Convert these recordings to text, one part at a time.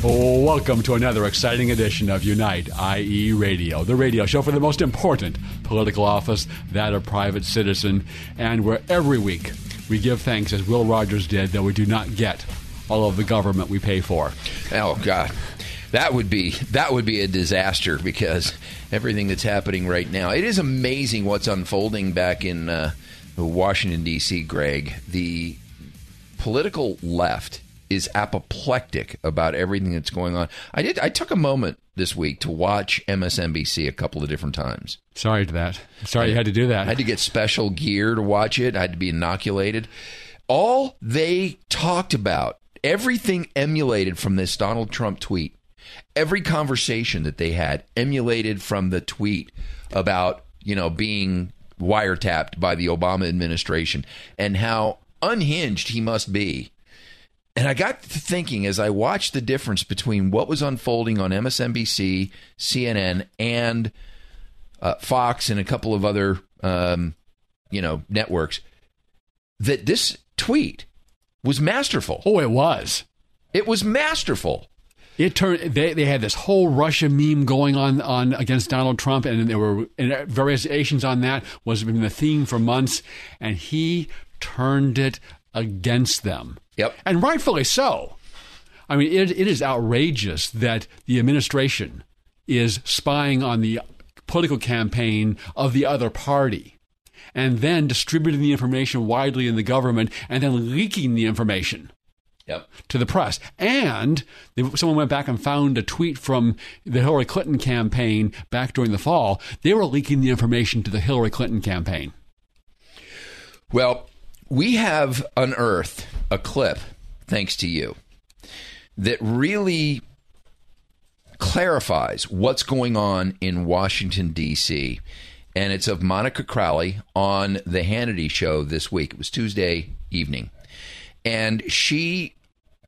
Welcome to another exciting edition of Unite, i.e. Radio, the radio show for the most important political office, that of private citizen, and where every week we give thanks, as Will Rogers did, that we do not get all of the government we pay for. Oh, God. That would be a disaster, because everything that's happening right now, it is amazing what's unfolding back in Washington, D.C., Greg. The political left is apoplectic about everything that's going on. I took a moment this week to watch MSNBC a couple of different times. Sorry to that. Sorry you had to do that. I had to get special gear to watch it. I had to be inoculated. All they talked about, everything emulated from this Donald Trump tweet, every conversation that they had emulated from the tweet about, you know, being wiretapped by the Obama administration and how unhinged he must be. And I got to thinking as I watched the difference between what was unfolding on MSNBC, CNN, and Fox and a couple of other, networks, that this tweet was masterful. Oh, it was. It was masterful. It turned. They had this whole Russia meme going on against Donald Trump, and there were variations on that. Was been the theme for months, and he turned it against them. Yep. And rightfully so. I mean, it is outrageous that the administration is spying on the political campaign of the other party and then distributing the information widely in the government and then leaking the information to the press. And someone went back and found a tweet from the Hillary Clinton campaign back during the fall. They were leaking the information to the Hillary Clinton campaign. Well, we have unearthed a clip, thanks to you, that really clarifies what's going on in Washington, D.C., and it's of Monica Crowley on the Hannity show this week. It was Tuesday evening, and she,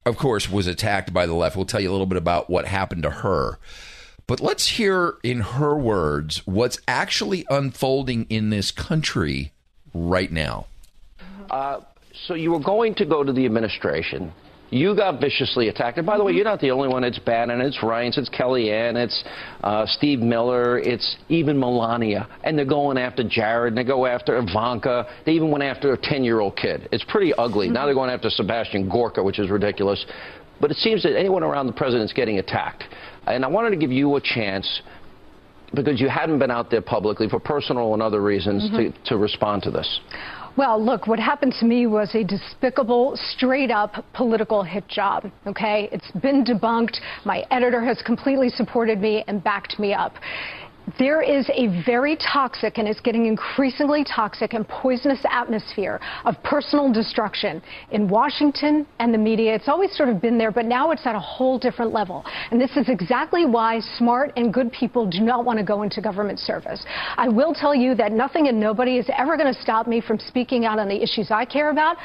of course, was attacked by the left. We'll tell you a little bit about what happened to her, but let's hear in her words what's actually unfolding in this country right now. So you were going to go to the administration. You got viciously attacked. And by the way, you're not the only one. It's Bannon, it's Reince, it's Kellyanne, it's Steve Miller, it's even Melania. And they're going after Jared, and they go after Ivanka. They even went after a 10-year-old kid. It's pretty ugly. Now they're going after Sebastian Gorka, which is ridiculous. But it seems that anyone around the president's getting attacked. And I wanted to give you a chance, because you hadn't been out there publicly for personal and other reasons, to respond to this. Well, look, what happened to me was a despicable, straight-up political hit job, okay? It's been debunked. My editor has completely supported me and backed me up. There is a very toxic, and it's getting increasingly toxic and poisonous atmosphere of personal destruction in Washington and the media. It's always sort of been there, but now it's at a whole different level. And this is exactly why smart and good people do not want to go into government service. I will tell you that nothing and nobody is ever going to stop me from speaking out on the issues I care about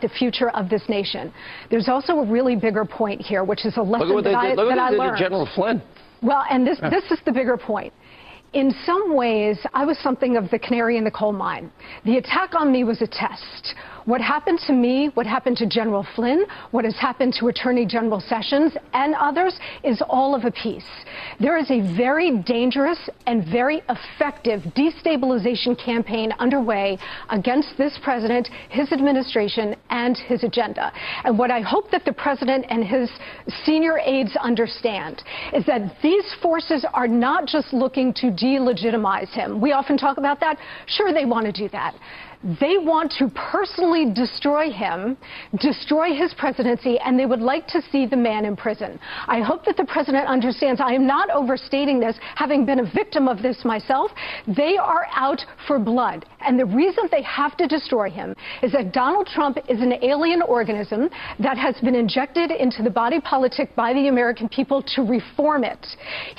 the future of this nation. There's also a really bigger point here, which is a lesson that I learned. General Flynn. Well, and this is the bigger point. In some ways, I was something of the canary in the coal mine. The attack on me was a test. What happened to me, what happened to General Flynn, what has happened to Attorney General Sessions and others is all of a piece. There is a very dangerous and very effective destabilization campaign underway against this president, his administration, and his agenda. And what I hope that the president and his senior aides understand is that these forces are not just looking to delegitimize him. We often talk about that. Sure, they want to do that. They want to personally destroy him, destroy his presidency, and they would like to see the man in prison. I hope that the president understands I am not overstating this, having been a victim of this myself. They are out for blood. And the reason they have to destroy him is that Donald Trump is an alien organism that has been injected into the body politic by the American people to reform it.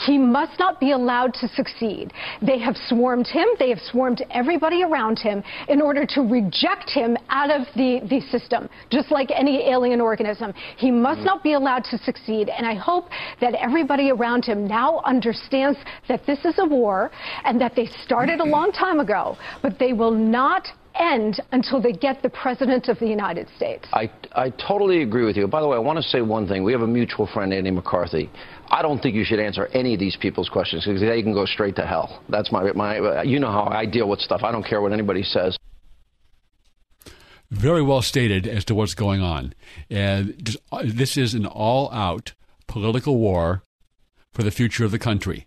He must not be allowed to succeed. They have swarmed him. They have swarmed everybody around him in order to reject him out of the system, just like any alien organism. He must not be allowed to succeed. And I hope that everybody around him now understands that this is a war and that they started a long time ago, but they will not end until they get the President of the United States. I totally agree with you. By the way, I want to say one thing. We have a mutual friend, Andy McCarthy. I don't think you should answer any of these people's questions because they can go straight to hell. That's my you know how I deal with stuff. I don't care what anybody says. Very well stated as to what's going on. And this is an all-out political war for the future of the country.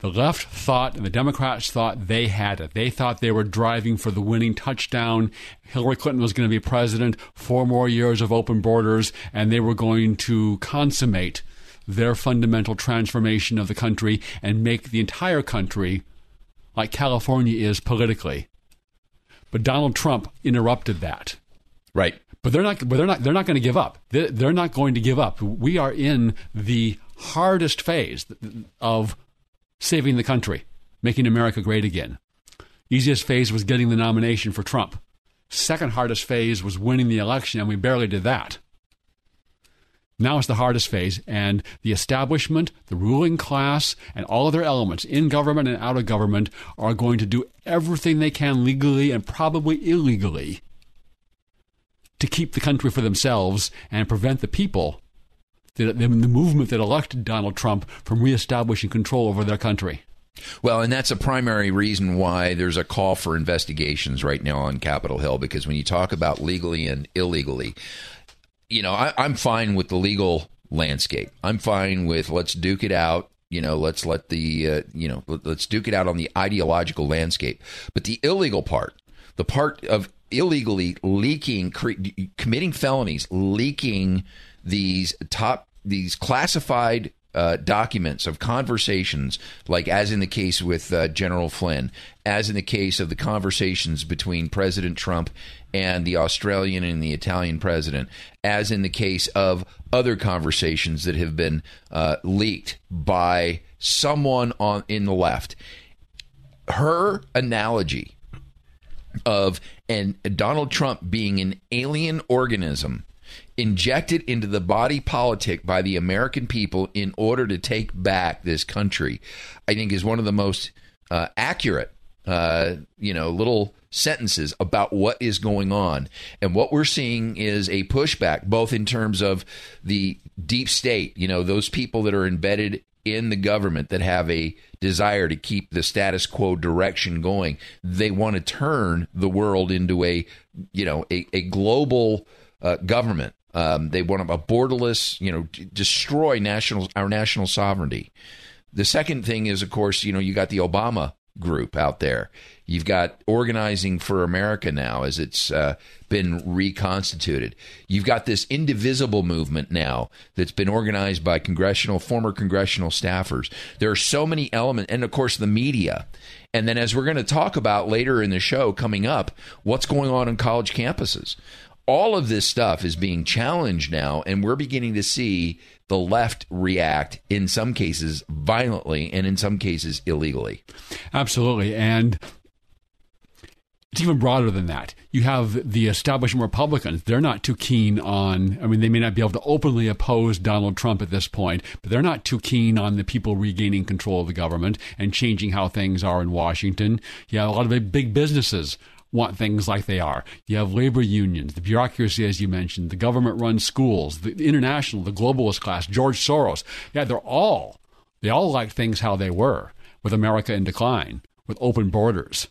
The left thought and the Democrats thought they had it. They thought they were driving for the winning touchdown. Hillary Clinton was going to be president, 4 more years of open borders, and they were going to consummate their fundamental transformation of the country and make the entire country like California is politically. But Donald Trump interrupted that. Right. But they're not going to give up. They're not going to give up. We are in the hardest phase of saving the country, making America great again. Easiest phase was getting the nomination for Trump. Second hardest phase was winning the election, and we barely did that. Now it's the hardest phase, and the establishment, the ruling class, and all of their elements, in government and out of government, are going to do everything they can legally and probably illegally to keep the country for themselves and prevent the people, the movement that elected Donald Trump, from reestablishing control over their country. Well, and that's a primary reason why there's a call for investigations right now on Capitol Hill, because when you talk about legally and illegally, you know, I'm fine with the legal landscape. I'm fine with let's duke it out. You know, let's let the, you know, let's duke it out on the ideological landscape. But the illegal part, the part of illegally leaking, committing felonies, leaking these classified documents of conversations, like as in the case with General Flynn, as in the case of the conversations between President Trump and the Australian and the Italian president, as in the case of other conversations that have been leaked by someone in the left. Her analogy of Donald Trump being an alien organism injected into the body politic by the American people in order to take back this country, I think is one of the most accurate, you know, little sentences about what is going on. And what we're seeing is a pushback, both in terms of the deep state, you know, those people that are embedded in the government that have a desire to keep the status quo direction going. They want to turn the world into a, you know, a global government. They want a borderless, you know, destroy our national sovereignty. The second thing is, of course, you know, you got the Obama group out there. You've got Organizing for America now, as it's been reconstituted. You've got this indivisible movement now that's been organized by former congressional staffers. There are so many elements, and of course the media. And then, as we're going to talk about later in the show coming up, what's going on college campuses. All of this stuff is being challenged now, and we're beginning to see the left react, in some cases violently and in some cases illegally. Absolutely. And it's even broader than that. You have the establishment Republicans. They're not too keen on, I mean, they may not be able to openly oppose Donald Trump at this point, but they're not too keen on the people regaining control of the government and changing how things are in Washington. You have a lot of the big businesses want things like they are. You have labor unions, the bureaucracy, as you mentioned, the government-run schools, the international, the globalist class, George Soros. Yeah, they all like things how they were, with America in decline, with open borders.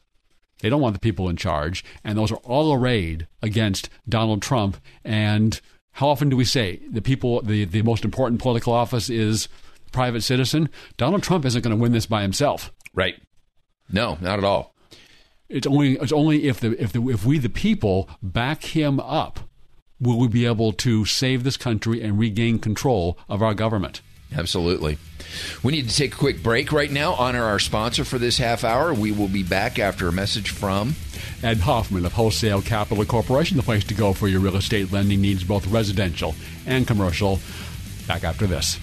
They don't want the people in charge, and those are all arrayed against Donald Trump. And how often do we say the people, the most important political office is private citizen? Donald Trump isn't going to win this by himself. Right. No, not at all. It's only if we the people back him up will we be able to save this country and regain control of our government. Absolutely. We need to take a quick break right now. Honor our sponsor for this half hour. We will be back after a message from Ed Hoffman of Wholesale Capital Corporation, the place to go for your real estate lending needs, both residential and commercial. Back after this.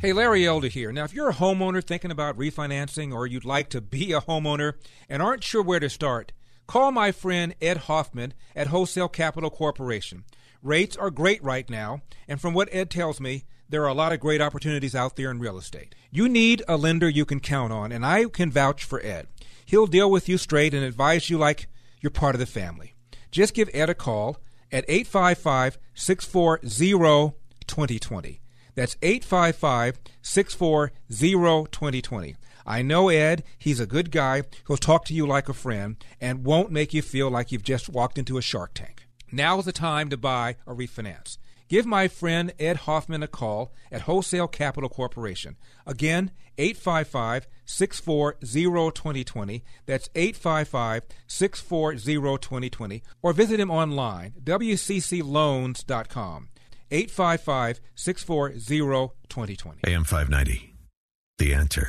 Hey, Larry Elder here. Now, if you're a homeowner thinking about refinancing or you'd like to be a homeowner and aren't sure where to start, call my friend Ed Hoffman at Wholesale Capital Corporation. Rates are great right now, and from what Ed tells me, there are a lot of great opportunities out there in real estate. You need a lender you can count on, and I can vouch for Ed. He'll deal with you straight and advise you like you're part of the family. Just give Ed a call at 855-640-2020. That's 855-640-2020. I know Ed. He's a good guy who'll talk to you like a friend and won't make you feel like you've just walked into a shark tank. Now's the time to buy or refinance. Give my friend Ed Hoffman a call at Wholesale Capital Corporation. Again, 855-640-2020. That's 855-640-2020. Or visit him online, wccloans.com. 855-640-2020. AM 590. The answer.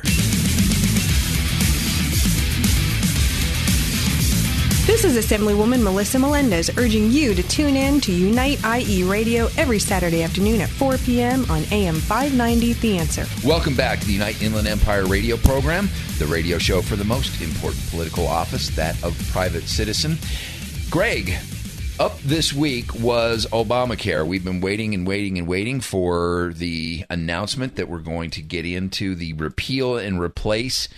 This is Assemblywoman Melissa Melendez urging you to tune in to Unite IE Radio every Saturday afternoon at 4 p.m. on AM 590, The Answer. Welcome back to the Unite Inland Empire radio program, the radio show for the most important political office, that of private citizen. Greg, up this week was Obamacare. We've been waiting for the announcement that we're going to get into the repeal and replace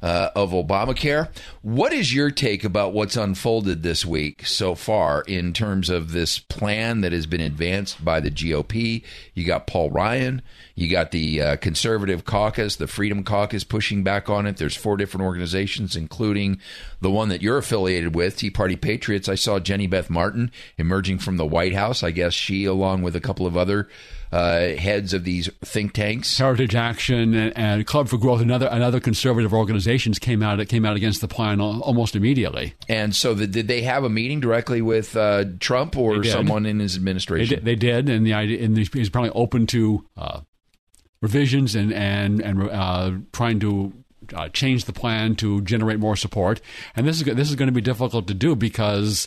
of Obamacare. What is your take about what's unfolded this week so far in terms of this plan that has been advanced by the GOP? You got Paul Ryan. You got the conservative caucus, the Freedom Caucus, pushing back on it. There's four different organizations, including the one that you're affiliated with, Tea Party Patriots. I saw Jenny Beth Martin emerging from the White House. I guess she, along with a couple of other heads of these think tanks, Heritage Action and Club for Growth, another conservative organizations came out against the plan almost immediately. And so, did they have a meeting directly with Trump or someone in his administration? They did, and the idea, and he's probably open to revisions and trying to change the plan to generate more support. And this is going to be difficult to do because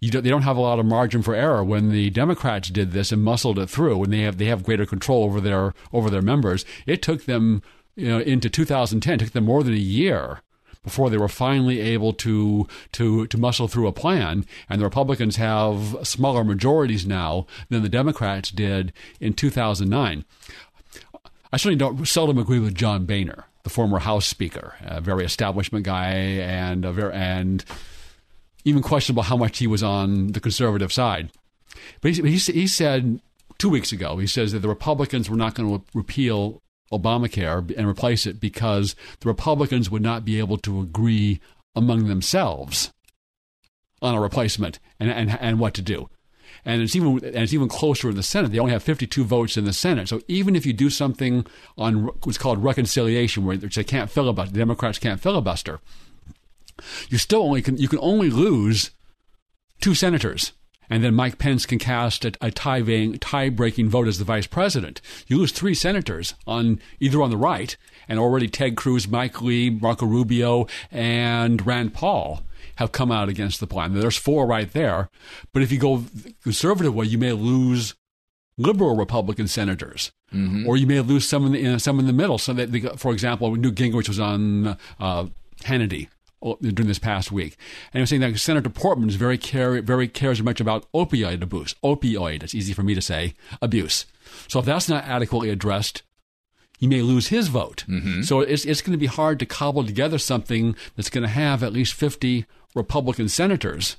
they don't have a lot of margin for error. When the Democrats did this and muscled it through, and they have greater control over their members, it took them into 2010. It took them more than a year before they were finally able to muscle through a plan. And the Republicans have smaller majorities now than the Democrats did in 2009. I certainly seldom agree with John Boehner, the former House Speaker, a very establishment guy and even questionable how much he was on the conservative side. But he said 2 weeks ago, he says that the Republicans were not going to repeal Obamacare and replace it because the Republicans would not be able to agree among themselves on a replacement and what to do. And it's even closer in the Senate. They only have 52 votes in the Senate. So even if you do something on what's called reconciliation, which they can't filibuster, the Democrats can't filibuster, you still can only lose two senators, and then Mike Pence can cast a tie-breaking vote as the vice president. You lose three senators on the right, and already Ted Cruz, Mike Lee, Marco Rubio, and Rand Paul have come out against the plan. There's four right there, but if you go the conservative way, you may lose liberal Republican senators, mm-hmm. or you may lose some in the middle. So that, for example, Newt Gingrich was on Hannity during this past week, and I'm saying that Senator Portman is very cares much about opioid abuse. Opioid, it's easy for me to say, abuse. So if that's not adequately addressed, you may lose his vote. Mm-hmm. So it's going to be hard to cobble together something that's going to have at least 50 Republican senators.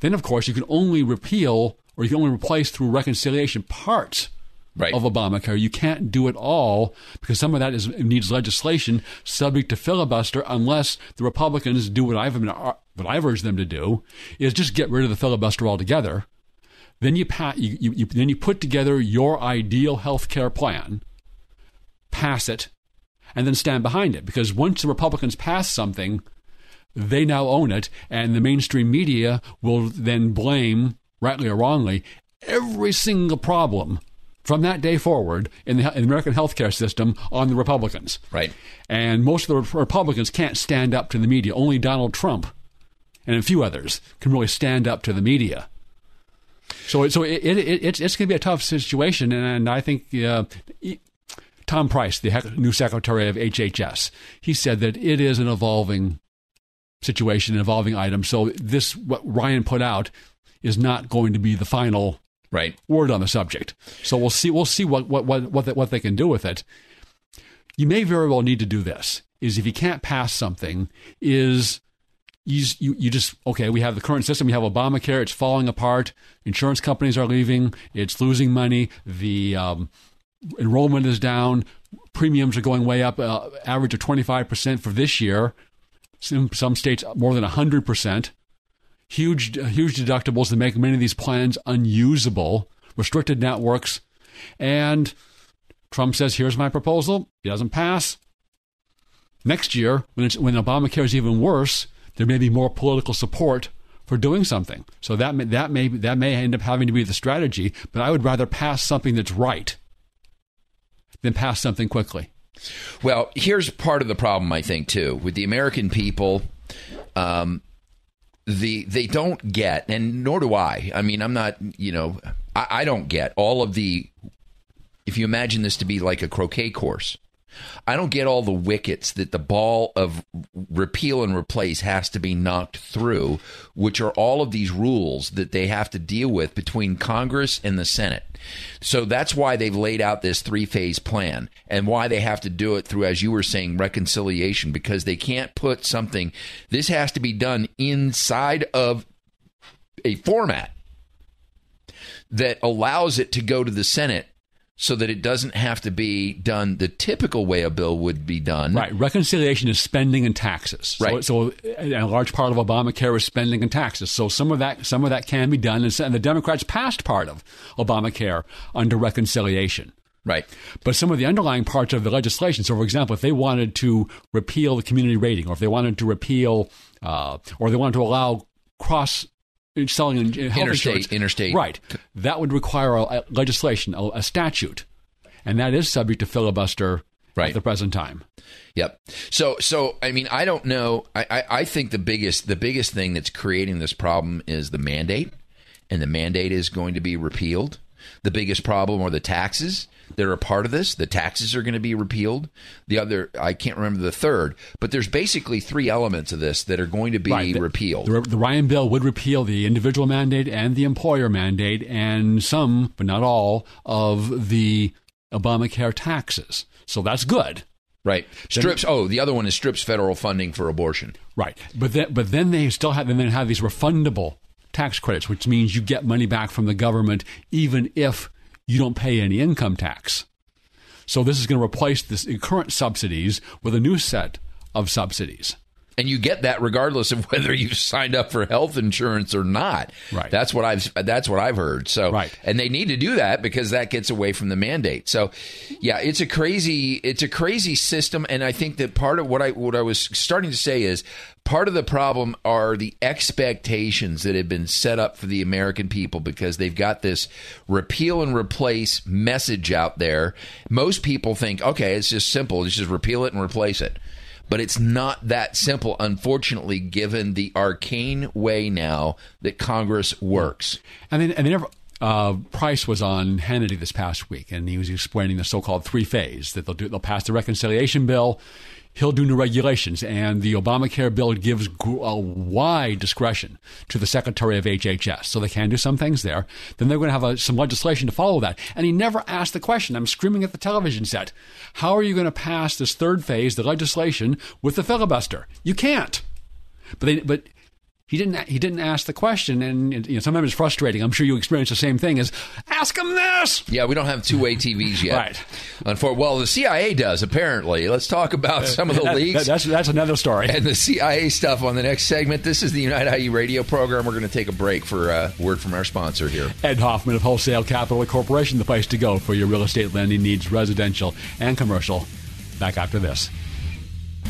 Then, of course, you can only repeal or you can only replace through reconciliation parts of Obamacare. You can't do it all because some of that needs legislation subject to filibuster, unless the Republicans do what I've urged them to do, is just get rid of the filibuster altogether. Then you put together your ideal health care plan, pass it, and then stand behind it. Because once the Republicans pass something, They now own it, and the mainstream media will then blame, rightly or wrongly, every single problem from that day forward in the American healthcare system on the Republicans. Right. And most of the Republicans can't stand up to the media. Only Donald Trump and a few others can really stand up to the media. So it's going to be a tough situation, and I think Tom Price, the new secretary of HHS, he said that it is an evolving situation, an evolving item. So this, what Ryan put out, is not going to be the final word on the subject. So we'll see what they can do with it. You may very well need to do this, is if you can't pass something, is you just, okay, we have the current system, we have Obamacare, it's falling apart, insurance companies are leaving, it's losing money, the enrollment is down, premiums are going way up, average of 25% for this year, some states more than 100%. Huge deductibles that make many of these plans unusable, restricted networks. And Trump says, here's my proposal. It doesn't pass. Next year, when Obamacare is even worse, there may be more political support for doing something. So that may end up having to be the strategy, but I would rather pass something that's right than pass something quickly. Well, here's part of the problem, I think, too, with the American people. They don't get, and nor do I. I mean, I'm not, I don't get all of the, if you imagine this to be like a croquet course, I don't get all the wickets that the ball of repeal and replace has to be knocked through, which are all of these rules that they have to deal with between Congress and the Senate. So that's why they've laid out this three-phase plan and why they have to do it through, as you were saying, reconciliation, because they can't put something. This has to be done inside of a format that allows it to go to the Senate, so that it doesn't have to be done the typical way a bill would be done. Right. Reconciliation is spending and taxes. Right. So a large part of Obamacare is spending and taxes. So some of that can be done. And the Democrats passed part of Obamacare under reconciliation. Right. But some of the underlying parts of the legislation, so for example, if they wanted to repeal the community rating, or if they wanted to repeal or they wanted to allow cross selling and health insurance. Interstate. Right. That would require a legislation, a statute. And that is subject to filibuster at the present time. Yep. So I mean, I don't know. I think the biggest thing that's creating this problem is the mandate. And the mandate is going to be repealed. The biggest problem are the taxes that are a part of this. The taxes are going to be repealed. The other, I can't remember the third, but there's basically three elements of this that are going to be repealed. The Ryan bill would repeal the individual mandate and the employer mandate and some, but not all, of the Obamacare taxes. So that's good. Right. The other one is strips federal funding for abortion. Right. But then they still have these refundable tax credits, which means you get money back from the government even if you don't pay any income tax. So this is going to replace the current subsidies with a new set of subsidies. And you get that regardless of whether you signed up for health insurance or not. Right. That's what I've heard. So and they need to do that because that gets away from the mandate. So yeah, it's a crazy system, and I think that part of what I was starting to say is part of the problem are the expectations that have been set up for the American people because they've got this repeal and replace message out there. Most people think, okay, it's just simple, it's just repeal it and replace it. But it's not that simple, unfortunately, given the arcane way now that Congress works. And Price was on Hannity this past week, and he was explaining the so-called three-phase, that they'll pass the reconciliation bill, he'll do new regulations, and the Obamacare bill gives a wide discretion to the Secretary of HHS, so they can do some things there. Then they're going to have some legislation to follow that. And he never asked the question. I'm screaming at the television set. How are you going to pass this third phase, the legislation, with the filibuster? You can't. But he didn't ask the question, and sometimes it's frustrating. I'm sure you experience the same thing. Is ask him this? Yeah, we don't have two-way TVs yet. Right. Well, the CIA does apparently. Let's talk about some of the leaks. That's another story. And the CIA stuff on the next segment. This is the Unite IE radio program. We're going to take a break for a word from our sponsor here. Ed Hoffman of Wholesale Capital Corporation, the place to go for your real estate lending needs, residential and commercial. Back after this.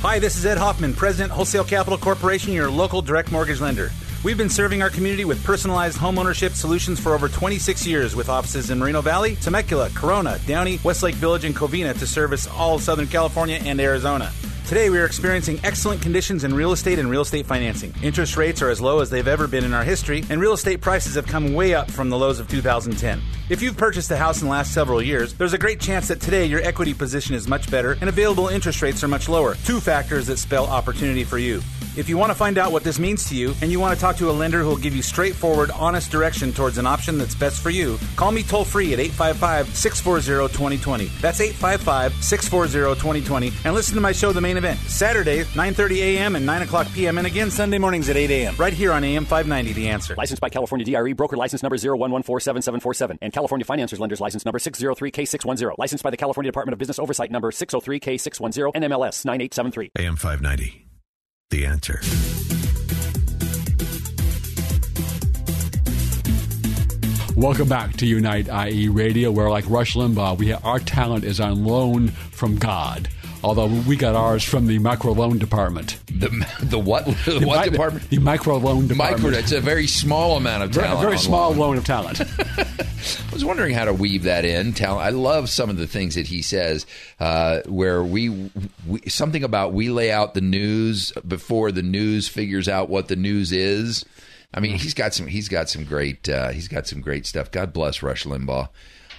Hi, this is Ed Hoffman, President, Wholesale Capital Corporation, your local direct mortgage lender. We've been serving our community with personalized homeownership solutions for over 26 years with offices in Moreno Valley, Temecula, Corona, Downey, Westlake Village, and Covina to service all of Southern California and Arizona. Today, we are experiencing excellent conditions in real estate and real estate financing. Interest rates are as low as they've ever been in our history, and real estate prices have come way up from the lows of 2010. If you've purchased a house in the last several years, there's a great chance that today your equity position is much better and available interest rates are much lower. Two factors that spell opportunity for you. If you want to find out what this means to you and you want to talk to a lender who will give you straightforward, honest direction towards an option that's best for you, call me toll-free at 855-640-2020. That's 855-640-2020. And listen to my show, The Main Event, Saturdays, 9:30 a.m. and 9 o'clock p.m. and again Sunday mornings at 8 a.m. right here on AM 590, The Answer. Licensed by California DRE, broker license number 011477747 and California Financiers Lenders license number 603K610. Licensed by the California Department of Business Oversight number 603K610 and MLS 9873. AM 590. The Answer. Welcome back to Unite IE Radio, where, like Rush Limbaugh, our talent is on loan from God. Although we got ours from the microloan department. The microloan department. It's a very small amount of talent. A very small loan of talent. I was wondering how to weave that in. Talent. I love some of the things that he says, where we lay out the news before the news figures out what the news is. I mean, he's got some great stuff. God bless Rush Limbaugh.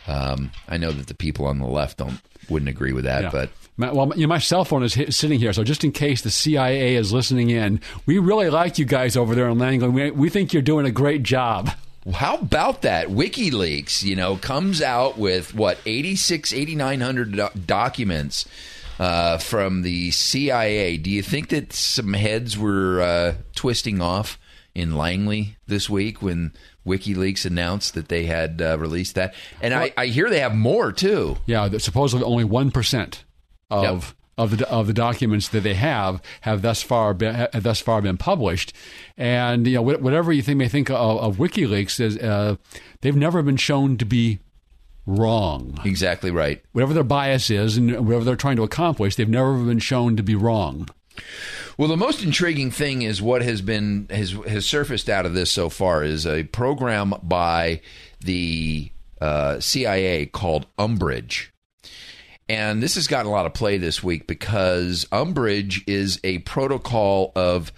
I know that the people on the left wouldn't agree with that, but. Well, my cell phone is sitting here, so just in case the CIA is listening in, we really like you guys over there in Langley. We think you're doing a great job. How about that? WikiLeaks, comes out with, 8,900 documents from the CIA. Do you think that some heads were twisting off in Langley this week when WikiLeaks announced that they had released that? And I hear they have more, too. Yeah, supposedly only 1%. Of the documents that they have thus far been published, and whatever you may think of WikiLeaks is they've never been shown to be wrong. Exactly right. Whatever their bias is and whatever they're trying to accomplish, they've never been shown to be wrong. Well, the most intriguing thing is what has surfaced out of this so far is a program by the CIA called Umbrage. And this has gotten a lot of play this week because Umbrage is a protocol of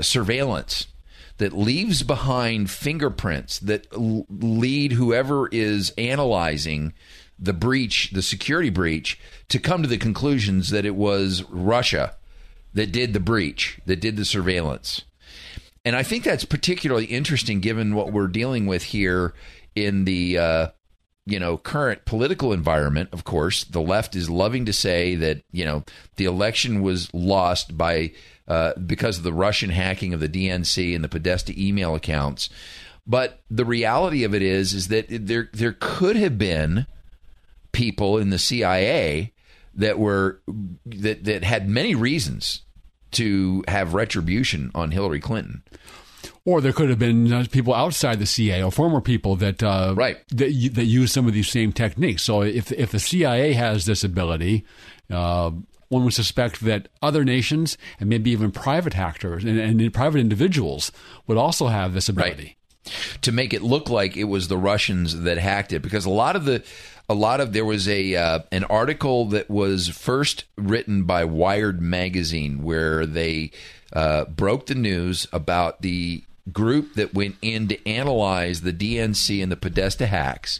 surveillance that leaves behind fingerprints that lead whoever is analyzing the security breach, to come to the conclusions that it was Russia that did the breach, that did the surveillance. And I think that's particularly interesting given what we're dealing with here in the current political environment. Of course, the left is loving to say that, the election was lost because of the Russian hacking of the DNC and the Podesta email accounts. But the reality of it is that there could have been people in the CIA that had many reasons to have retribution on Hillary Clinton. Or there could have been people outside the CIA, or former people that use some of these same techniques. So if the CIA has this ability, one would suspect that other nations and maybe even private hackers and private individuals would also have this ability. Right. To make it look like it was the Russians that hacked it, because there was an article that was first written by Wired magazine where they broke the news about the group that went in to analyze the DNC and the Podesta hacks,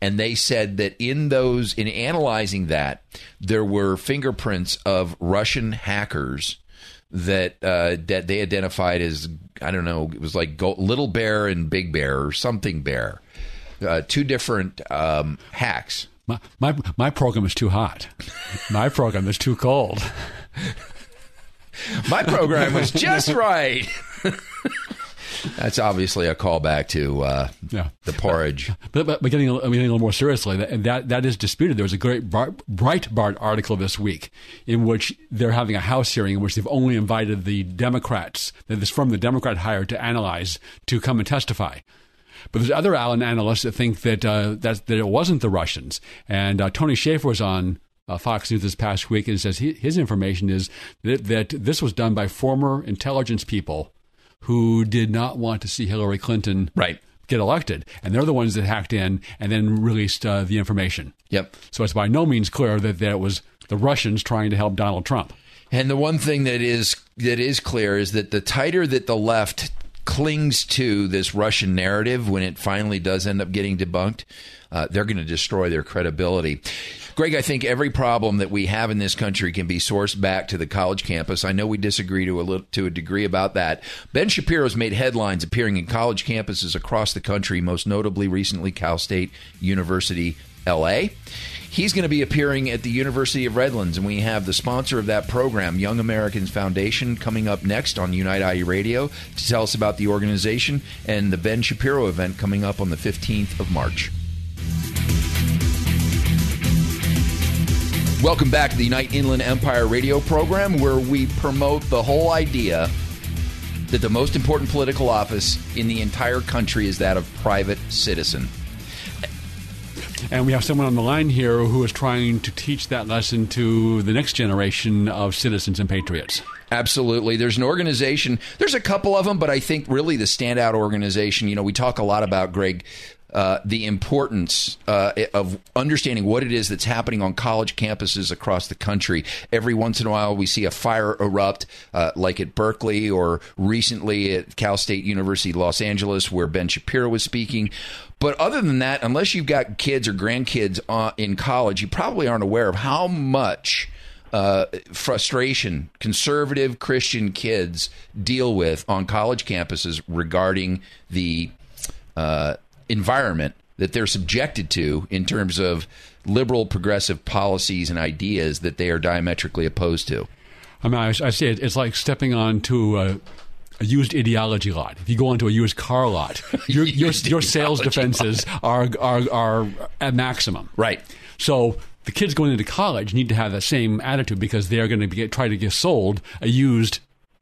and they said that in analyzing that, there were fingerprints of Russian hackers that they identified as, I don't know, it was like Little Bear and Big Bear or something Bear, two different hacks. My program is too hot. My program is too cold. My program was just right. That's obviously a callback to the porridge. But getting a little more seriously, that is disputed. There was a great Breitbart article this week in which they're having a House hearing in which they've only invited the Democrats, that is from the Democrat hired to analyze, to come and testify. But there's other analysts that think that it wasn't the Russians. And Tony Schaefer was on Fox News this past week, and says his information is that this was done by former intelligence people who did not want to see Hillary Clinton get elected. And they're the ones that hacked in and then released the information. Yep. So it's by no means clear that it was the Russians trying to help Donald Trump. And the one thing that is clear is that the tighter that the left clings to this Russian narrative, when it finally does end up getting debunked, they're going to destroy their credibility. Greg, I think every problem that we have in this country can be sourced back to the college campus. I know we disagree to a degree about that. Ben Shapiro's made headlines appearing in college campuses across the country, most notably recently Cal State University L.A. He's going to be appearing at the University of Redlands, and we have the sponsor of that program, Young Americans Foundation, coming up next on Unite IE Radio to tell us about the organization and the Ben Shapiro event coming up on the 15th of March. Welcome back to the Unite Inland Empire radio program, where we promote the whole idea that the most important political office in the entire country is that of private citizen. And we have someone on the line here who is trying to teach that lesson to the next generation of citizens and patriots. Absolutely. There's an organization. There's a couple of them, but I think really the standout organization, we talk a lot about, Greg, the importance of understanding what it is that's happening on college campuses across the country. Every once in a while, we see a fire erupt, like at Berkeley or recently at Cal State University, Los Angeles, where Ben Shapiro was speaking. But other than that, unless you've got kids or grandkids in college, you probably aren't aware of how much frustration conservative Christian kids deal with on college campuses regarding the environment that they're subjected to in terms of liberal progressive policies and ideas that they are diametrically opposed to. I mean, I say it's like stepping on to a used ideology lot. If you go onto a used car lot, your sales defenses are at maximum. Right. So the kids going into college need to have that same attitude, because they are going to try to get sold a used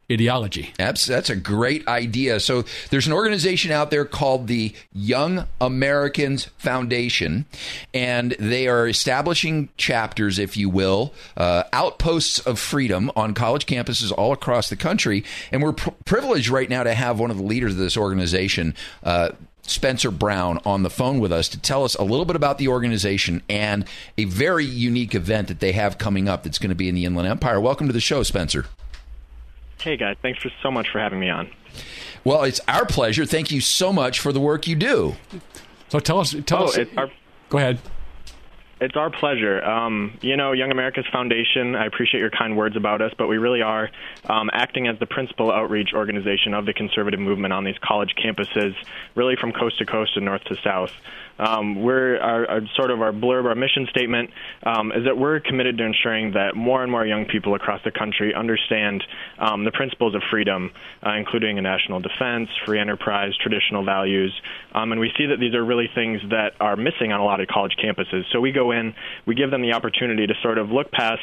ideology. That's a great idea. So there's an organization out there called the Young Americans Foundation, and they are establishing chapters, if you will, outposts of freedom on college campuses all across the country. And we're privileged right now to have one of the leaders of this organization, Spencer Brown, on the phone with us to tell us a little bit about the organization and a very unique event that they have coming up that's going to be in the Inland Empire. Welcome to the show, Spencer. Hey, guys. Thanks so much for having me on. Well, it's our pleasure. Thank you so much for the work you do. So tell us. Go ahead. It's our pleasure. Young America's Foundation, I appreciate your kind words about us, but we really are acting as the principal outreach organization of the conservative movement on these college campuses, really from coast to coast and north to south. Our blurb, our mission statement, is that we're committed to ensuring that more and more young people across the country understand the principles of freedom, including a national defense, free enterprise, traditional values. And we see that these are really things that are missing on a lot of college campuses. So we go in, we give them the opportunity to sort of look past,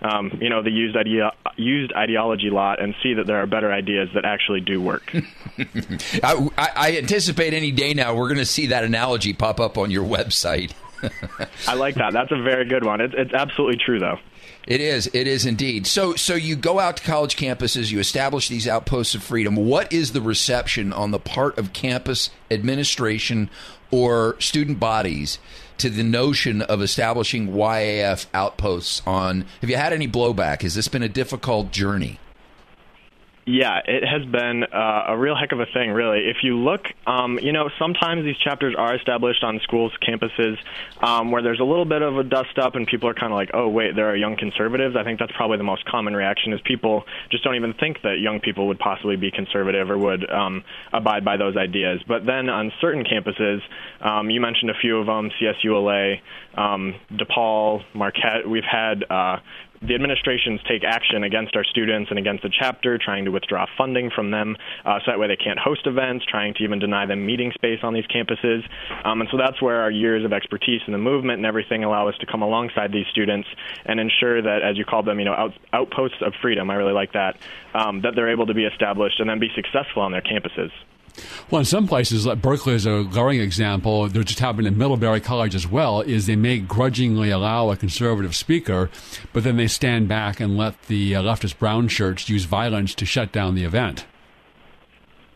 the used ideology lot and see that there are better ideas that actually do work. I anticipate any day now we're going to see that analogy pop up on your website. I like that. That's a very good one. It's absolutely true, though. It is. It is indeed. So you go out to college campuses, you establish these outposts of freedom. What is the reception on the part of campus administration or student bodies to the notion of establishing YAF outposts on? Have you had any blowback? Has this been a difficult journey? Yeah, it has been a real heck of a thing, really. If you look, sometimes these chapters are established on schools, campuses, where there's a little bit of a dust-up and people are kind of like, oh, wait, there are young conservatives. I think that's probably the most common reaction, is people just don't even think that young people would possibly be conservative or would abide by those ideas. But then on certain campuses, you mentioned a few of them, CSULA, DePaul, Marquette, we've had the administrations take action against our students and against the chapter, trying to withdraw funding from them so that way they can't host events, trying to even deny them meeting space on these campuses. And so that's where our years of expertise in the movement and everything allow us to come alongside these students and ensure that, as you call them, outposts of freedom, I really like that, that they're able to be established and then be successful on their campuses. Well, in some places, like Berkeley is a glaring example. They're just happening at Middlebury College as well, is they may grudgingly allow a conservative speaker, but then they stand back and let the leftist brown shirts use violence to shut down the event.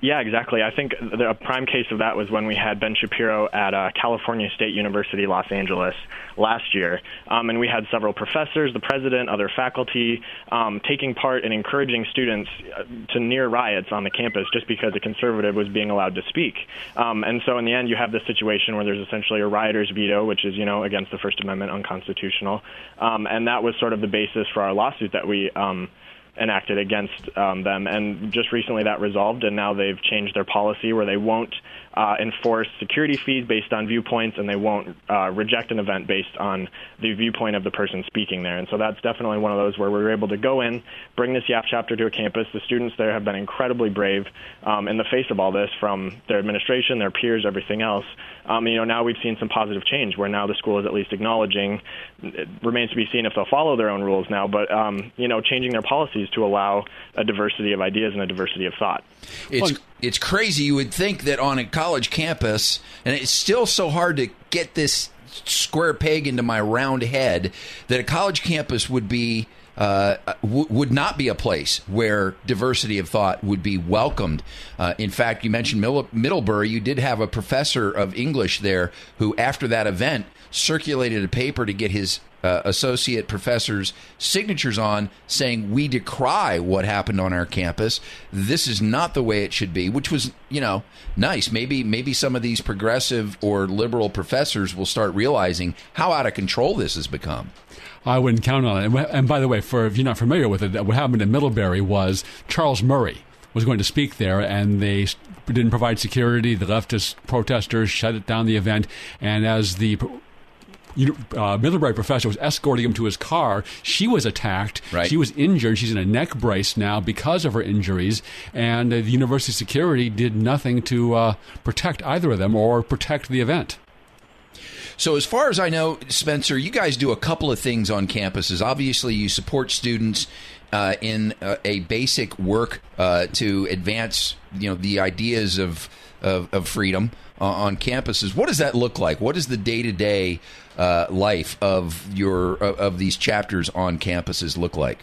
Yeah, exactly. I think a prime case of that was when we had Ben Shapiro at California State University, Los Angeles last year. And we had several professors, the president, other faculty taking part in encouraging students to near riots on the campus just because a conservative was being allowed to speak. And so in the end, you have this situation where there's essentially a rioter's veto, which is, you know, against the First Amendment, unconstitutional. And that was sort of the basis for our lawsuit that we enacted against them. And just recently that resolved, and now they've changed their policy where they won't enforce security fees based on viewpoints, and they won't reject an event based on the viewpoint of the person speaking there. And so that's definitely one of those where we were able to go in, bring this YAP chapter to a campus. The students there have been incredibly brave in the face of all this, from their administration, their peers, everything else. You know, now we've seen some positive change where now the school is at least acknowledging. It remains to be seen if they'll follow their own rules now, but, you know, changing their policies to allow a diversity of ideas and a diversity of thought. It's crazy. You would think that on a college campus, and it's still so hard to get this square peg into my round head, that a college campus would be would not be a place where diversity of thought would be welcomed. In fact, you mentioned Middlebury. You did have a professor of English there who, after that event, circulated a paper to get his associate professors' signatures on, saying, "We decry what happened on our campus. This is not the way it should be," which was, you know, nice. Maybe some of these progressive or liberal professors will start realizing how out of control this has become. I wouldn't count on it. And by the way, if you're not familiar with it, what happened in Middlebury was Charles Murray was going to speak there, and they didn't provide security. The leftist protesters shut down the event, and as the Middlebury professor was escorting him to his car, she was attacked. Right. She was injured. She's in a neck brace now because of her injuries, and the university security did nothing to protect either of them or protect the event. So as far as I know, Spencer, you guys do a couple of things on campuses. Obviously, you support students in a basic work to advance, you know, the ideas of freedom on campuses. What does that look like? What is the day-to-day life of these chapters on campuses look like?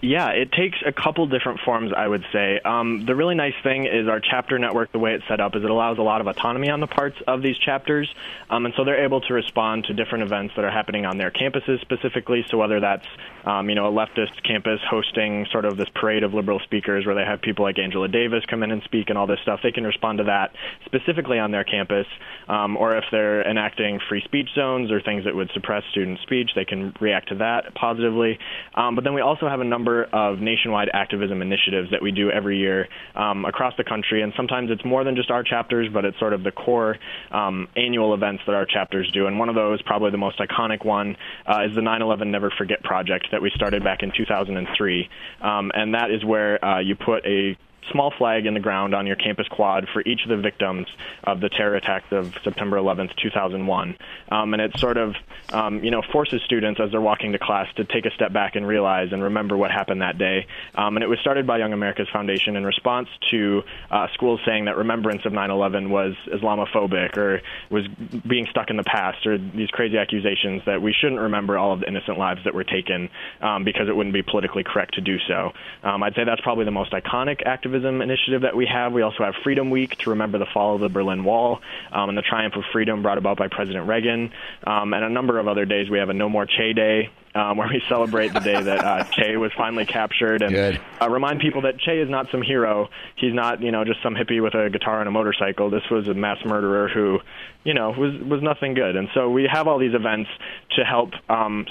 Yeah, it takes a couple different forms, I would say. The really nice thing is our chapter network, the way it's set up, is it allows a lot of autonomy on the parts of these chapters. And so they're able to respond to different events that are happening on their campuses specifically. So whether that's, you know, a leftist campus hosting sort of this parade of liberal speakers where they have people like Angela Davis come in and speak and all this stuff, they can respond to that specifically on their campus. Or if they're enacting free speech zones or things that would suppress student speech, they can react to that positively. But then we also have a number of nationwide activism initiatives that we do every year across the country, and sometimes it's more than just our chapters, but it's sort of the core annual events that our chapters do. And one of those, probably the most iconic one, is the 9/11 Never Forget Project that we started back in 2003, and that is where you put a small flag in the ground on your campus quad for each of the victims of the terror attacks of September 11th, 2001. And it sort of, you know, forces students as they're walking to class to take a step back and realize and remember what happened that day. And it was started by Young Americans Foundation in response to schools saying that remembrance of 9/11 was Islamophobic or was being stuck in the past, or these crazy accusations that we shouldn't remember all of the innocent lives that were taken because it wouldn't be politically correct to do so. I'd say that's probably the most iconic activism initiative that we have. We also have Freedom Week to remember the fall of the Berlin Wall and the triumph of freedom brought about by President Reagan. And a number of other days, we have a No More Che Day, where we celebrate the day that Che was finally captured, and remind people that Che is not some hero. He's not, you know, just some hippie with a guitar and a motorcycle. This was a mass murderer who, you know, was nothing good. And so we have all these events to help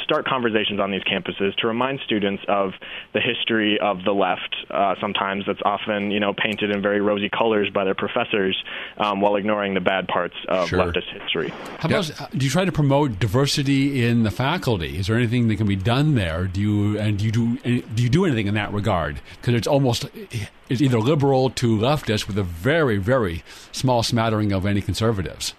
start conversations on these campuses to remind students of the history of the left. Sometimes that's often, you know, painted in very rosy colors by their professors, while ignoring the bad parts of leftist history. How about, do you try to promote diversity in the faculty? Is there anything that can be done there? Do you do anything in that regard? Because it's either liberal to leftist with a very, very small smattering of any conservatives.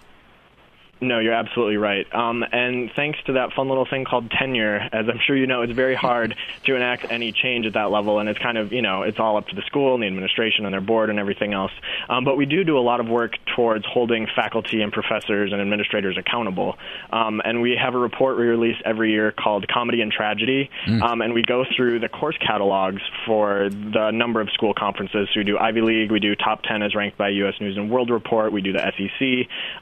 No, you're absolutely right. And thanks to that fun little thing called tenure, as I'm sure you know, it's very hard to enact any change at that level. And it's kind of, you know, it's all up to the school and the administration and their board and everything else. But we do a lot of work towards holding faculty and professors and administrators accountable. And we have a report we release every year called Comedy and Tragedy. And we go through the course catalogs for the number of school conferences. So we do Ivy League, we do Top 10 as ranked by U.S. News and World Report, we do the SEC.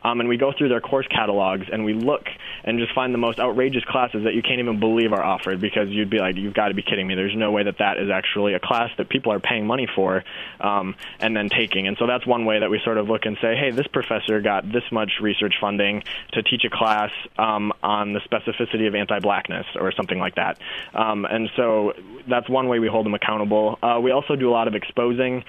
And we go through their course catalogs and we look and just find the most outrageous classes that you can't even believe are offered, because you'd be like, you've got to be kidding me. There's no way that that is actually a class that people are paying money for and then taking. And so that's one way that we sort of look and say, hey, this professor got this much research funding to teach a class on the specificity of anti-blackness or something like that. And so that's one way we hold them accountable. We also do a lot of exposing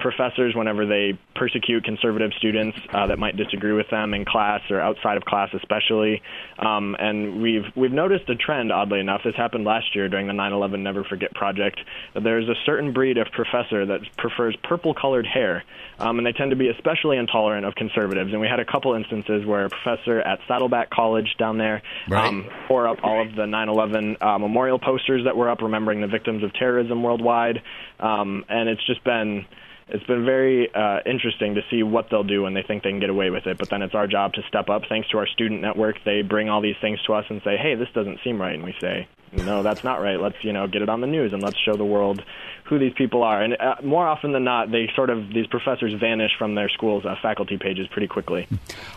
professors whenever they persecute conservative students that might disagree with them in class or outside of class especially. And we've noticed a trend, oddly enough. This happened last year during the 9/11 Never Forget Project. There's a certain breed of professor that prefers purple-colored hair, and they tend to be especially intolerant of conservatives. And we had a couple instances where a professor at Saddleback College down there tore up all of the 9/11 memorial posters that were up remembering the victims of terrorism worldwide. And it's just been... It's been very interesting to see what they'll do when they think they can get away with it, but then it's our job to step up. Thanks to our student network, they bring all these things to us and say, hey, this doesn't seem right, and we say, no, that's not right. Let's, you know, get it on the news and let's show the world who these people are. And more often than not, they sort of, these professors vanish from their school's faculty pages pretty quickly.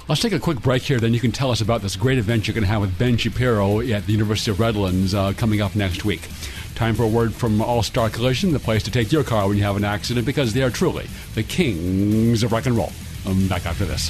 Let's take a quick break here, then you can tell us about this great event you're going to have with Ben Shapiro at the University of Redlands coming up next week. Time for a word from All-Star Collision, the place to take your car when you have an accident, because they are truly the kings of rock and roll. I'm back after this.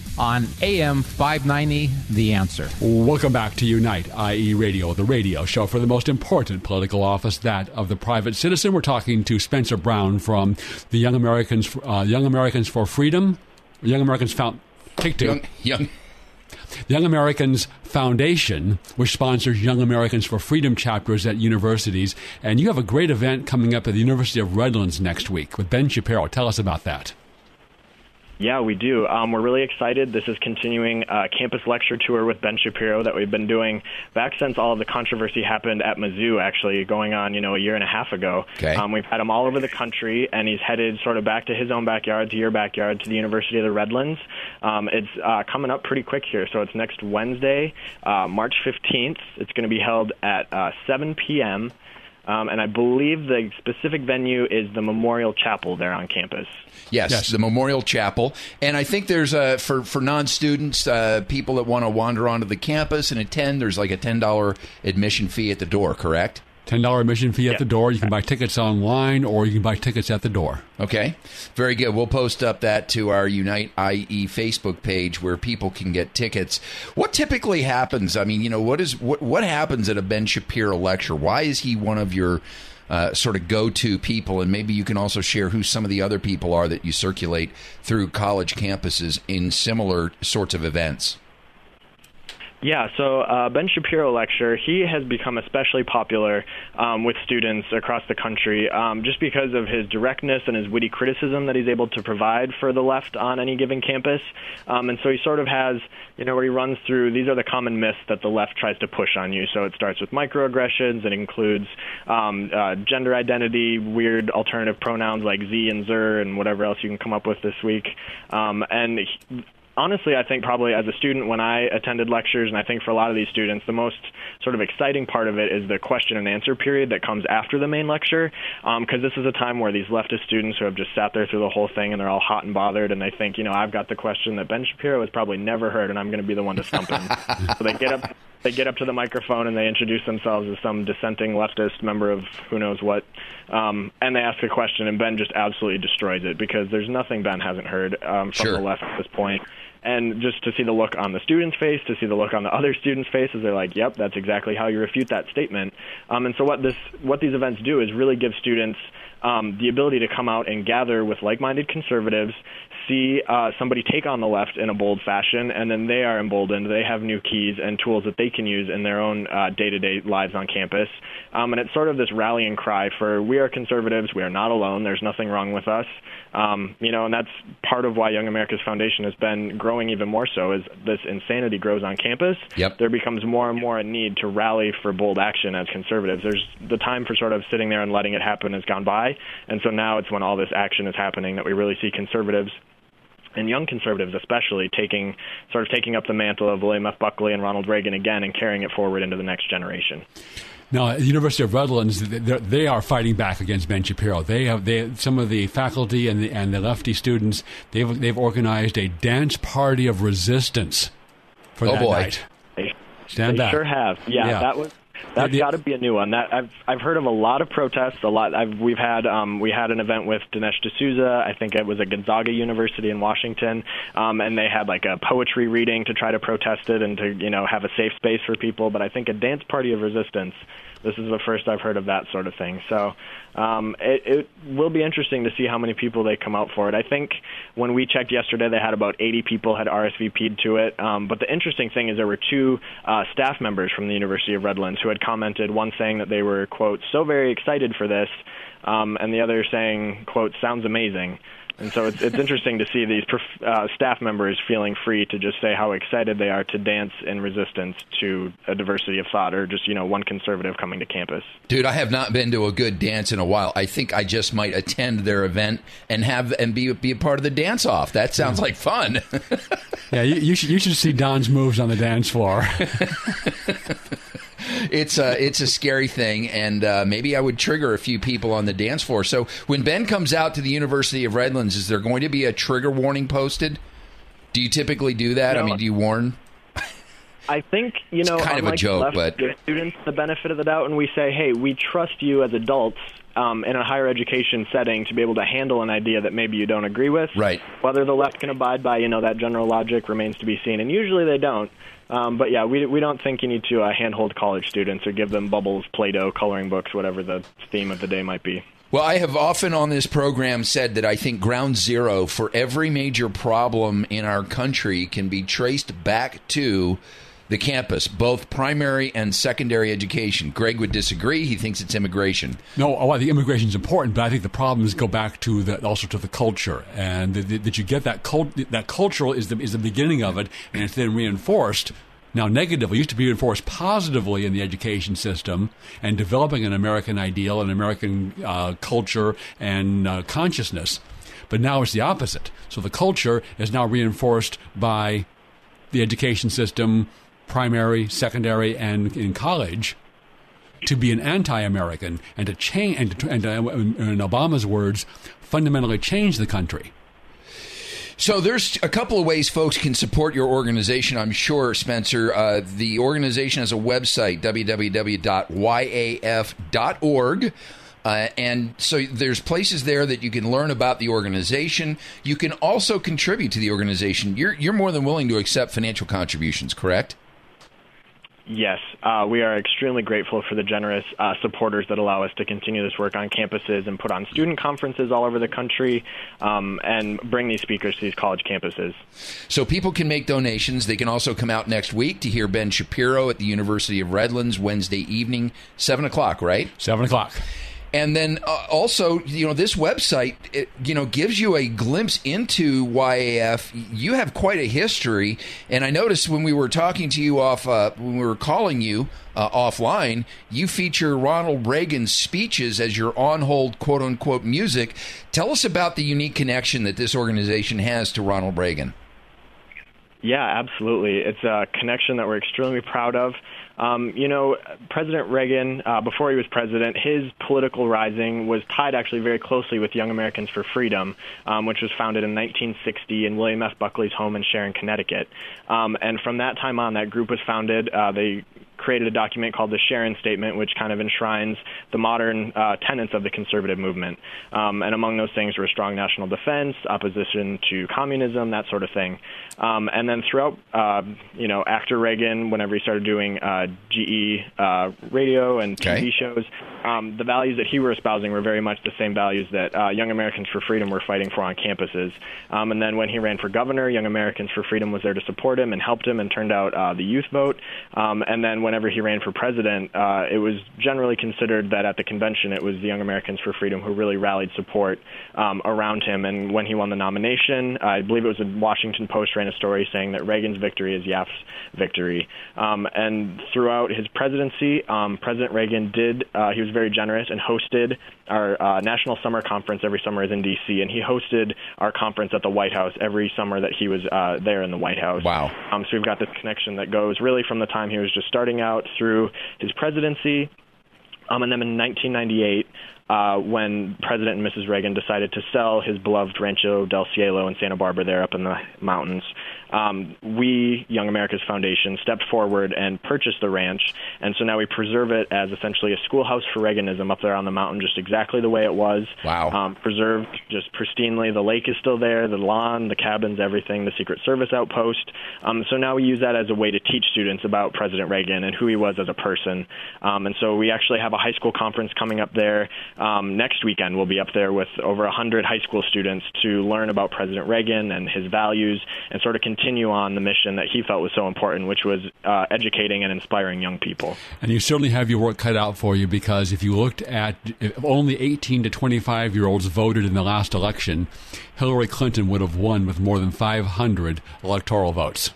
on AM 590, The Answer. Welcome back to Unite IE Radio, the radio show for the most important political office, that of the private citizen. We're talking to Spencer Brown from the Young Americans Foundation, which sponsors Young Americans for Freedom chapters at universities. And you have a great event coming up at the University of Redlands next week with Ben Shapiro. Tell us about that. Yeah, we do. We're really excited. This is continuing a campus lecture tour with Ben Shapiro that we've been doing back since all of the controversy happened at Mizzou, actually, going on, a year and a half ago. Okay. We've had him all over the country, and he's headed sort of back to his own backyard, to your backyard, to the University of the Redlands. It's coming up pretty quick here, so it's next Wednesday, March 15th. It's going to be held at 7 p.m., and I believe the specific venue is the Memorial Chapel there on campus. Yes, the Memorial Chapel. And I think there's, for non-students, people that want to wander onto the campus and attend, there's like a $10 admission fee at the door, correct? $10 admission fee at the door. You can buy tickets online, or you can buy tickets at the door. Okay. Very good. We'll post up that to our Unite IE Facebook page where people can get tickets. What typically happens? I mean, what happens at a Ben Shapiro lecture? Why is he one of your sort of go-to people? And maybe you can also share who some of the other people are that you circulate through college campuses in similar sorts of events. Yeah, so Ben Shapiro lecture, he has become especially popular with students across the country just because of his directness and his witty criticism that he's able to provide for the left on any given campus. And so he sort of has, where he runs through, these are the common myths that the left tries to push on you. So it starts with microaggressions. It includes gender identity, weird alternative pronouns like Z and Zer and whatever else you can come up with this week. And honestly, I think probably as a student when I attended lectures, and I think for a lot of these students, the most sort of exciting part of it is the question and answer period that comes after the main lecture, because this is a time where these leftist students who have just sat there through the whole thing and they're all hot and bothered, and they think, you know, I've got the question that Ben Shapiro has probably never heard, and I'm going to be the one to stump him. So they get up to the microphone and they introduce themselves as some dissenting leftist member of who knows what, and they ask a question, and Ben just absolutely destroys it because there's nothing Ben hasn't heard from the left at this point. And just to see the look on the student's face, to see the look on the other student's face as they're like, yep, that's exactly how you refute that statement. And so what these events do is really give students the ability to come out and gather with like-minded conservatives, see somebody take on the left in a bold fashion, and then they are emboldened. They have new keys and tools that they can use in their own day-to-day lives on campus. And it's sort of this rallying cry for, we are conservatives, we are not alone, there's nothing wrong with us. And that's part of why Young America's Foundation has been growing even more so, as this insanity grows on campus. Yep. There becomes more and more a need to rally for bold action as conservatives. There's the time for sort of sitting there and letting it happen has gone by. And so now it's when all this action is happening that we really see conservatives, and young conservatives especially, taking up the mantle of William F. Buckley and Ronald Reagan again and carrying it forward into the next generation. Now, the University of Redlands, they are fighting back against Ben Shapiro. Some of the faculty and the lefty students, they've organized a dance party of resistance for that night. They sure have. Yeah. That's got to be a new one. That I've heard of a lot of protests. A lot. We had an event with Dinesh D'Souza. I think it was at Gonzaga University in Washington, and they had like a poetry reading to try to protest it and to have a safe space for people. But I think a dance party of resistance. This is the first I've heard of that sort of thing. So it will be interesting to see how many people they come out for it. I think when we checked yesterday, they had about 80 people had RSVP'd to it. But the interesting thing is there were two staff members from the University of Redlands who had commented, one saying that they were, quote, so very excited for this, and the other saying, quote, sounds amazing. And so it's interesting to see these staff members feeling free to just say how excited they are to dance in resistance to a diversity of thought or just, one conservative coming to campus. Dude, I have not been to a good dance in a while. I think I just might attend their event and be a part of the dance off. That sounds like fun. Yeah, you should see Don's moves on the dance floor. It's a scary thing, and maybe I would trigger a few people on the dance floor. So when Ben comes out to the University of Redlands, is there going to be a trigger warning posted? Do you typically do that? No. I mean, do you warn? I think, it's kind of a joke, but give students the benefit of the doubt, and we say, hey, we trust you as adults in a higher education setting to be able to handle an idea that maybe you don't agree with. Right. Whether the left can abide by, that general logic remains to be seen, and usually they don't. But yeah, we don't think you need to handhold college students or give them bubbles, Play-Doh, coloring books, whatever the theme of the day might be. Well, I have often on this program said that I think ground zero for every major problem in our country can be traced back to the campus, both primary and secondary education. Greg would disagree. He thinks it's immigration. No, I think immigration is important, but I think the problems go back to also to the culture, and that you get that cultural is the beginning of it, and it's then reinforced. Now, negatively, it used to be enforced positively in the education system and developing an American ideal, an American culture and consciousness, but now it's the opposite. So the culture is now reinforced by the education system, primary, secondary, and in college, to be an anti-American and to change, and in Obama's words, fundamentally change the country. So there's a couple of ways folks can support your organization, I'm sure, Spencer. The organization has a website, www.yaf.org. And so there's places there that you can learn about the organization. You can also contribute to the organization. You're more than willing to accept financial contributions, correct? Yes. We are extremely grateful for the generous supporters that allow us to continue this work on campuses and put on student conferences all over the country and bring these speakers to these college campuses. So people can make donations. They can also come out next week to hear Ben Shapiro at the University of Redlands Wednesday evening, 7 o'clock, right? 7 o'clock. And then also, this website, gives you a glimpse into YAF. You have quite a history. And I noticed when we were talking to you when we were calling you offline, you feature Ronald Reagan's speeches as your on-hold, quote-unquote, music. Tell us about the unique connection that this organization has to Ronald Reagan. Yeah, absolutely. It's a connection that we're extremely proud of. President Reagan, before he was president, his political rising was tied actually very closely with Young Americans for Freedom, which was founded in 1960 in William F. Buckley's home in Sharon, Connecticut. And from that time on, that group was founded. They created a document called the Sharon Statement, which kind of enshrines the modern tenets of the conservative movement. And among those things were strong national defense, opposition to communism, that sort of thing. And then throughout, after Reagan, whenever he started doing GE radio and TV shows, the values that he was espousing were very much the same values that Young Americans for Freedom were fighting for on campuses. And then when he ran for governor, Young Americans for Freedom was there to support him and helped him and turned out the youth vote. And then whenever he ran for president, it was generally considered that at the convention it was the Young Americans for Freedom who really rallied support around him. And when he won the nomination, I believe it was the Washington Post ran a story saying that Reagan's victory is Yap's victory. And throughout his presidency, President Reagan he was very generous and hosted our national summer conference every summer is in D.C., and he hosted our conference at the White House every summer that he was there in the White House. Wow. So we've got this connection that goes really from the time he was just starting out through his presidency. And then in 1998, when President and Mrs. Reagan decided to sell his beloved Rancho del Cielo in Santa Barbara there up in the mountains, we, Young America's Foundation, stepped forward and purchased the ranch. And so now we preserve it as essentially a schoolhouse for Reaganism up there on the mountain, just exactly the way it was. Wow. Preserved just pristinely. The lake is still there, the lawn, the cabins, everything, the Secret Service outpost. So now we use that as a way to teach students about President Reagan and who he was as a person. And so we actually have a high school conference coming up there. Next weekend, we'll be up there with over 100 high school students to learn about President Reagan and his values and sort of continue on the mission that he felt was so important, which was educating and inspiring young people. And you certainly have your work cut out for you, because if you looked at only 18 to 25-year-olds voted in the last election, Hillary Clinton would have won with more than 500 electoral votes.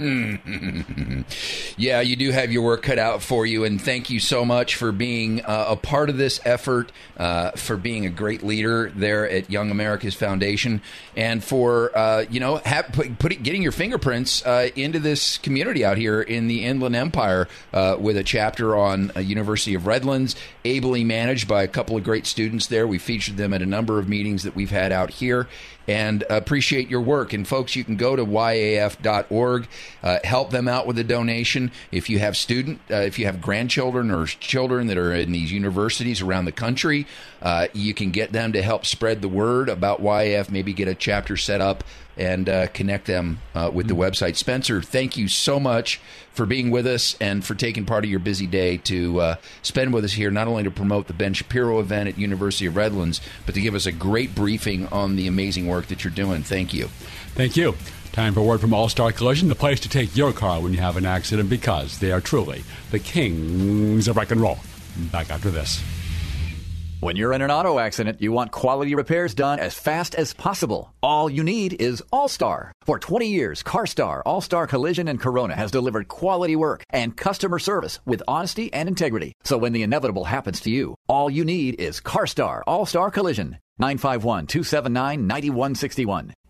Yeah, you do have your work cut out for you, and thank you so much for being a part of this effort, for being a great leader there at Young America's Foundation, and for getting your fingerprints into this community out here in the Inland Empire with a chapter on University of Redlands, ably managed by a couple of great students there. We featured them at a number of meetings that we've had out here, and appreciate your work. And folks, you can go to YAF.org, help them out with a donation. If you have if you have grandchildren or children that are in these universities around the country, you can get them to help spread the word about YAF, maybe get a chapter set up and connect them with the website. Spencer, thank you so much for being with us and for taking part of your busy day to spend with us here, not only to promote the Ben Shapiro event at University of Redlands, but to give us a great briefing on the amazing work that you're doing. Thank you. Thank you. Time for a word from All Star Collision, the place to take your car when you have an accident, because they are truly the kings of wreck and roll. Back after this. When you're in an auto accident, you want quality repairs done as fast as possible. All you need is All-Star. For 20 years, CarStar, All-Star Collision, and Corona has delivered quality work and customer service with honesty and integrity. So when the inevitable happens to you, all you need is CarStar, All-Star Collision. 951-279-9161.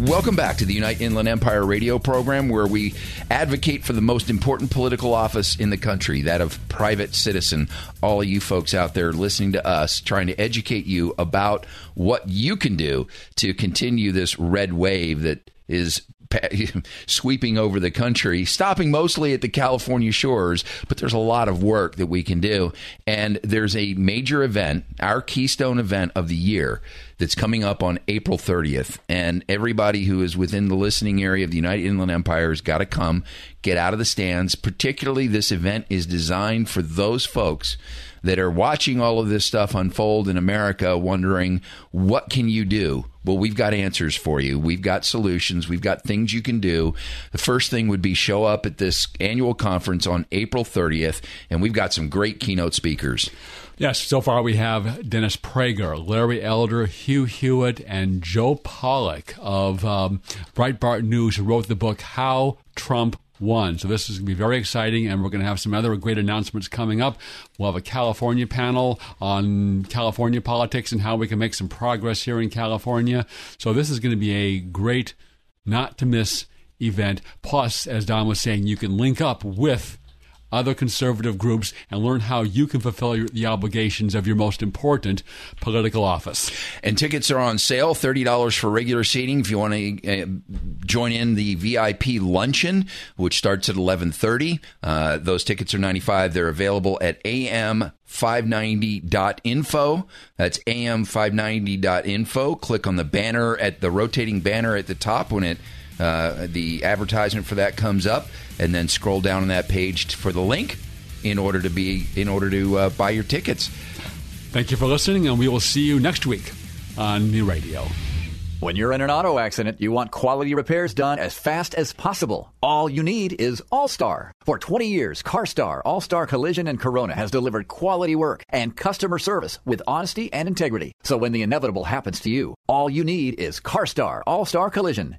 Welcome back to the Unite Inland Empire radio program, where we advocate for the most important political office in the country, that of private citizen. All of you folks out there listening to us, trying to educate you about what you can do to continue this red wave that is sweeping over the country, stopping mostly at the California shores, but there's a lot of work that we can do. And there's a major event, our Keystone event of the year, that's coming up on April 30th. And everybody who is within the listening area of the United Inland Empire has got to come, get out of the stands. Particularly, this event is designed for those folks that are watching all of this stuff unfold in America, wondering, what can you do? Well, we've got answers for you. We've got solutions. We've got things you can do. The first thing would be show up at this annual conference on April 30th, and we've got some great keynote speakers. Yes, so far we have Dennis Prager, Larry Elder, Hugh Hewitt, and Joe Pollack of Breitbart News, who wrote the book How Trump Won. So this is going to be very exciting, and we're going to have some other great announcements coming up. We'll have a California panel on California politics and how we can make some progress here in California. So this is going to be a great, not-to-miss event. Plus, as Don was saying, you can link up with other conservative groups and learn how you can fulfill the obligations of your most important political office. And tickets are on sale, $30 for regular seating. If you want to join in the VIP luncheon, which starts at 11:30, those tickets are $95. They're available at am590.info. That's am590.info. Click on the banner at the rotating banner at the top when it the advertisement for that comes up, and then scroll down on that page for the link in order to buy your tickets. Thank you for listening, and we will see you next week on New Radio. When you're in an auto accident, you want quality repairs done as fast as possible. All you need is All-Star. For 20 years, CarStar, All-Star Collision, and Corona has delivered quality work and customer service with honesty and integrity. So when the inevitable happens to you, all you need is CarStar, All-Star Collision.